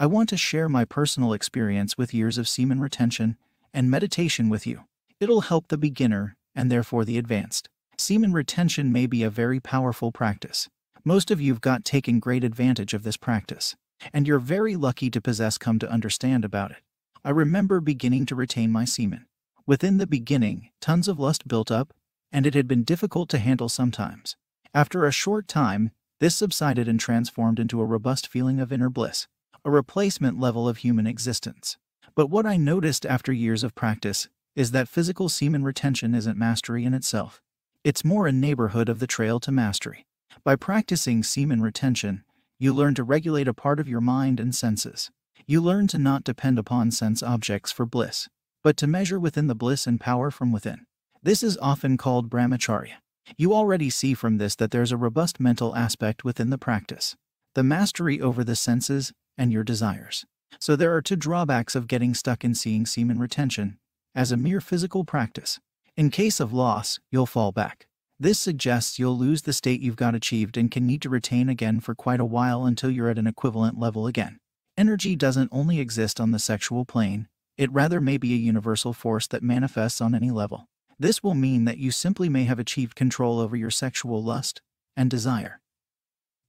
I want to share my personal experience with years of semen retention and meditation with you. It'll help the beginner, and therefore the advanced. Semen retention may be a very powerful practice. Most of you've got taken great advantage of this practice, and you're very lucky to possess come to understand about it. I remember beginning to retain my semen. Within the beginning, tons of lust built up, and it had been difficult to handle sometimes. After a short time, this subsided and transformed into a robust feeling of inner bliss, a replacement level of human existence. But what I noticed after years of practice is that physical semen retention isn't mastery in itself. It's more a neighborhood of the trail to mastery. By practicing semen retention, you learn to regulate a part of your mind and senses. You learn to not depend upon sense objects for bliss, but to measure within the bliss and power from within. This is often called brahmacharya. You already see from this that there's a robust mental aspect within the practice, the mastery over the senses and your desires. So there are two drawbacks of getting stuck in seeing semen retention as a mere physical practice. In case of loss, you'll fall back. This suggests you'll lose the state you've got achieved and can need to retain again for quite a while until you're at an equivalent level again. Energy doesn't only exist on the sexual plane, it rather may be a universal force that manifests on any level. This will mean that you simply may have achieved control over your sexual lust and desire,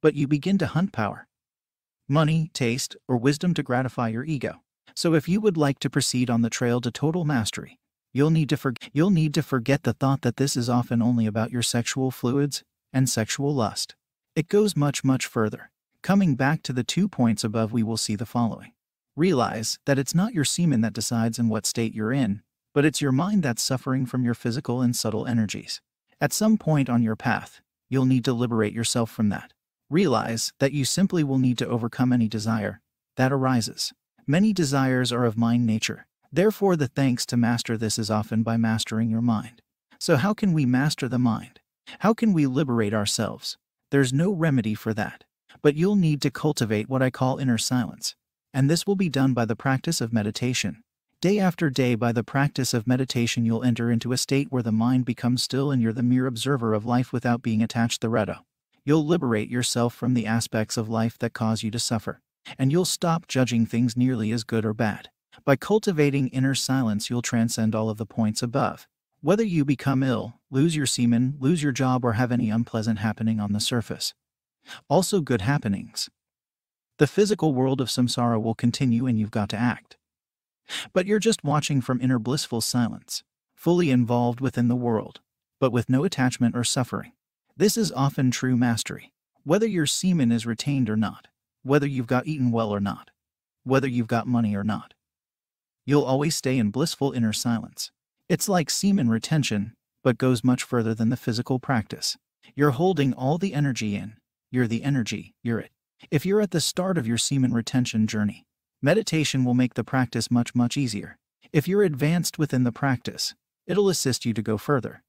but you begin to hunt power, money, taste, or wisdom to gratify your ego. So if you would like to proceed on the trail to total mastery, You'll need to forget the thought that this is often only about your sexual fluids and sexual lust. It goes much, much further. Coming back to the 2 points above, we will see the following. Realize that it's not your semen that decides in what state you're in, but it's your mind that's suffering from your physical and subtle energies. At some point on your path, you'll need to liberate yourself from that. Realize that you simply will need to overcome any desire that arises. Many desires are of mind nature. Therefore, the thanks to master this is often by mastering your mind. So how can we master the mind? How can we liberate ourselves? There's no remedy for that. But you'll need to cultivate what I call inner silence. And this will be done by the practice of meditation. Day after day, by the practice of meditation, you'll enter into a state where the mind becomes still and you're the mere observer of life without being attached thereto. You'll liberate yourself from the aspects of life that cause you to suffer. And you'll stop judging things nearly as good or bad. By cultivating inner silence, you'll transcend all of the points above. Whether you become ill, lose your semen, lose your job, or have any unpleasant happening on the surface. Also good happenings. The physical world of samsara will continue and you've got to act. But you're just watching from inner blissful silence, fully involved within the world, but with no attachment or suffering. This is often true mastery. Whether your semen is retained or not, whether you've got eaten well or not, whether you've got money or not, you'll always stay in blissful inner silence. It's like semen retention, but goes much further than the physical practice. You're holding all the energy in. You're the energy, you're it. If you're at the start of your semen retention journey, meditation will make the practice much, much easier. If you're advanced within the practice, it'll assist you to go further.